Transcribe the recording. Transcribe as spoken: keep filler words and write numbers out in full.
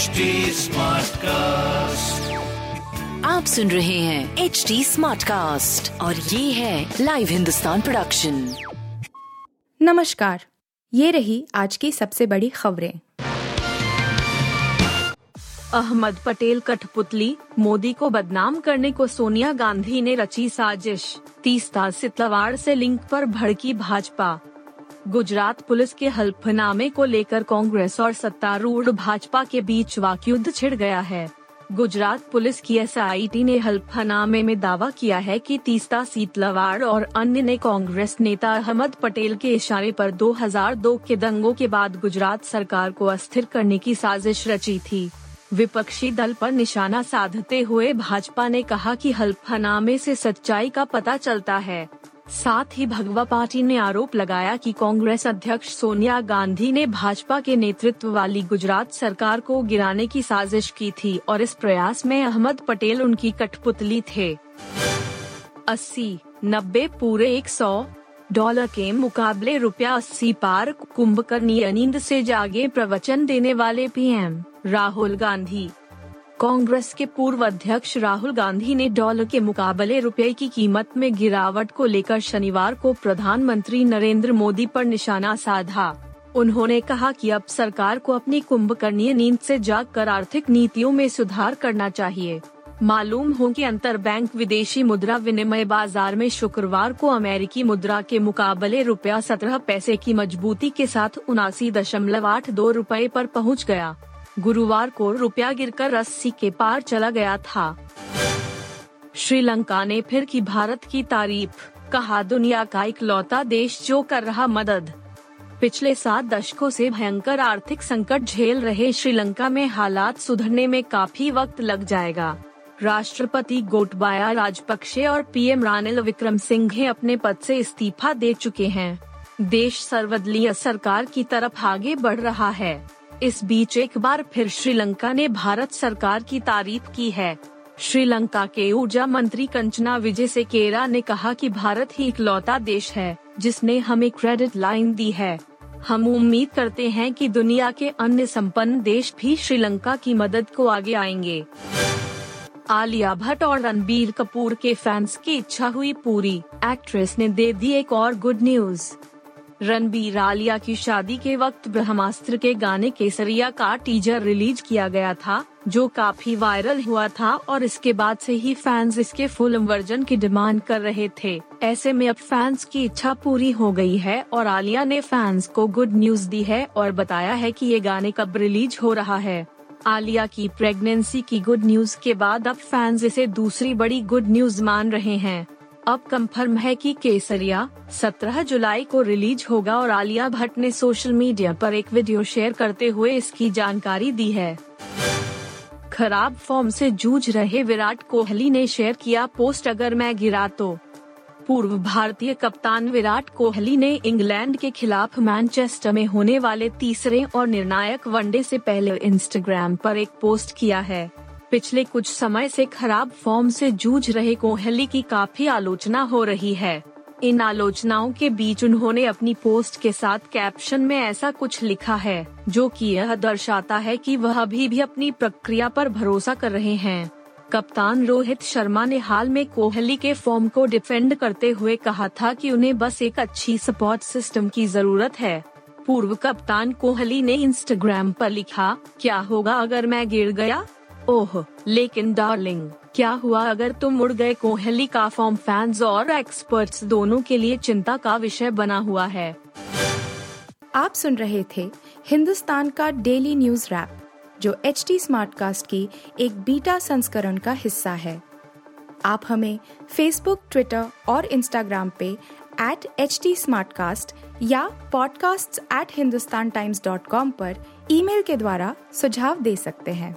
H D smart cast. आप सुन रहे हैं एच डी स्मार्ट कास्ट और ये है लाइव हिंदुस्तान प्रोडक्शन। नमस्कार, ये रही आज की सबसे बड़ी खबरें। अहमद पटेल कठपुतली, मोदी को बदनाम करने को सोनिया गांधी ने रची साजिश, तीस्ता सीतलवाड़ से लिंक पर भड़की भाजपा। गुजरात पुलिस के हल्फनामे को लेकर कांग्रेस और सत्तारूढ़ भाजपा के बीच वाकयुद्ध छिड़ गया है। गुजरात पुलिस की एस आई टी ने हल्फनामे में दावा किया है कि तीस्ता सीतलवाड़ और अन्य ने कांग्रेस नेता अहमद पटेल के इशारे पर दो हज़ार दो के दंगों के बाद गुजरात सरकार को अस्थिर करने की साजिश रची थी। विपक्षी दल पर निशाना साधते हुए भाजपा ने कहा कि हल्फनामे से सच्चाई का पता चलता है। साथ ही भगवा पार्टी ने आरोप लगाया कि कांग्रेस अध्यक्ष सोनिया गांधी ने भाजपा के नेतृत्व वाली गुजरात सरकार को गिराने की साजिश की थी और इस प्रयास में अहमद पटेल उनकी कठपुतली थे। अस्सी नब्बे पूरे एक सौ डॉलर के मुकाबले रुपया अस्सी पार, कुंभकर्णीय नींद से जागे प्रवचन देने वाले पी एम राहुल गांधी। कांग्रेस के पूर्व अध्यक्ष राहुल गांधी ने डॉलर के मुकाबले रुपए की कीमत में गिरावट को लेकर शनिवार को प्रधानमंत्री नरेंद्र मोदी पर निशाना साधा। उन्होंने कहा कि अब सरकार को अपनी कुंभकर्णीय नींद से जागकर आर्थिक नीतियों में सुधार करना चाहिए। मालूम हो कि अंतरबैंक विदेशी मुद्रा विनिमय बाजार में शुक्रवार को अमेरिकी मुद्रा के मुकाबले रुपया सत्रह पैसे की मजबूती के साथ उनासी दशमलव आठ दो रुपए पर पहुँच गया। गुरुवार को रुपया गिरकर अस्सी के पार चला गया था। श्रीलंका ने फिर की भारत की तारीफ, कहा दुनिया का इकलौता देश जो कर रहा मदद। पिछले सात दशकों से भयंकर आर्थिक संकट झेल रहे श्रीलंका में हालात सुधरने में काफी वक्त लग जाएगा। राष्ट्रपति गोटाबाया राजपक्षे और पी एम रानिल विक्रमसिंघे अपने पद से इस्तीफा दे चुके हैं। देश सर्वदलीय सरकार की तरफ आगे बढ़ रहा है। इस बीच एक बार फिर श्रीलंका ने भारत सरकार की तारीफ की है। श्रीलंका के ऊर्जा मंत्री कंचना विजेसेकेरा ने कहा कि भारत ही इकलौता देश है जिसने हमें क्रेडिट लाइन दी है। हम उम्मीद करते हैं कि दुनिया के अन्य संपन्न देश भी श्रीलंका की मदद को आगे आएंगे। आलिया भट्ट और रणबीर कपूर के फैंस की इच्छा हुई पूरी, एक्ट्रेस ने दे दी एक और गुड न्यूज। रणबीर आलिया की शादी के वक्त ब्रह्मास्त्र के गाने केसरिया का टीजर रिलीज किया गया था जो काफी वायरल हुआ था और इसके बाद से ही फैंस इसके फुल वर्जन की डिमांड कर रहे थे। ऐसे में अब फैंस की इच्छा पूरी हो गई है और आलिया ने फैंस को गुड न्यूज दी है और बताया है कि ये गाने कब रिलीज हो रहा है। आलिया की प्रेगनेंसी की गुड न्यूज के बाद अब फैंस इसे दूसरी बड़ी गुड न्यूज मान रहे हैं। अब कंफर्म है कि केसरिया सत्रह जुलाई को रिलीज होगा और आलिया भट्ट ने सोशल मीडिया पर एक वीडियो शेयर करते हुए इसकी जानकारी दी है। खराब फॉर्म से जूझ रहे विराट कोहली ने शेयर किया पोस्ट, अगर मैं गिरा तो। पूर्व भारतीय कप्तान विराट कोहली ने इंग्लैंड के खिलाफ मैनचेस्टर में होने वाले तीसरे और निर्णायक वनडे से पहले इंस्टाग्राम पर एक पोस्ट किया है। पिछले कुछ समय से खराब फॉर्म से जूझ रहे कोहली की काफी आलोचना हो रही है। इन आलोचनाओं के बीच उन्होंने अपनी पोस्ट के साथ कैप्शन में ऐसा कुछ लिखा है जो कि यह दर्शाता है कि वह अभी भी अपनी प्रक्रिया पर भरोसा कर रहे हैं। कप्तान रोहित शर्मा ने हाल में कोहली के फॉर्म को डिफेंड करते हुए कहा था कि उन्हें बस एक अच्छी सपोर्ट सिस्टम की जरूरत है। पूर्व कप्तान कोहली ने इंस्टाग्राम पर लिखा, क्या होगा अगर मैं गिर गया? ओह, लेकिन डार्लिंग क्या हुआ अगर तुम उड़ गए? कोहली का फॉर्म फैंस और एक्सपर्ट्स दोनों के लिए चिंता का विषय बना हुआ है। आप सुन रहे थे हिंदुस्तान का डेली न्यूज रैप जो एच डी स्मार्ट कास्ट की एक बीटा संस्करण का हिस्सा है। आप हमें फेसबुक, ट्विटर और इंस्टाग्राम पे at H D smart cast या podcast at Hindustan Times dot com पर ईमेल के द्वारा सुझाव दे सकते हैं।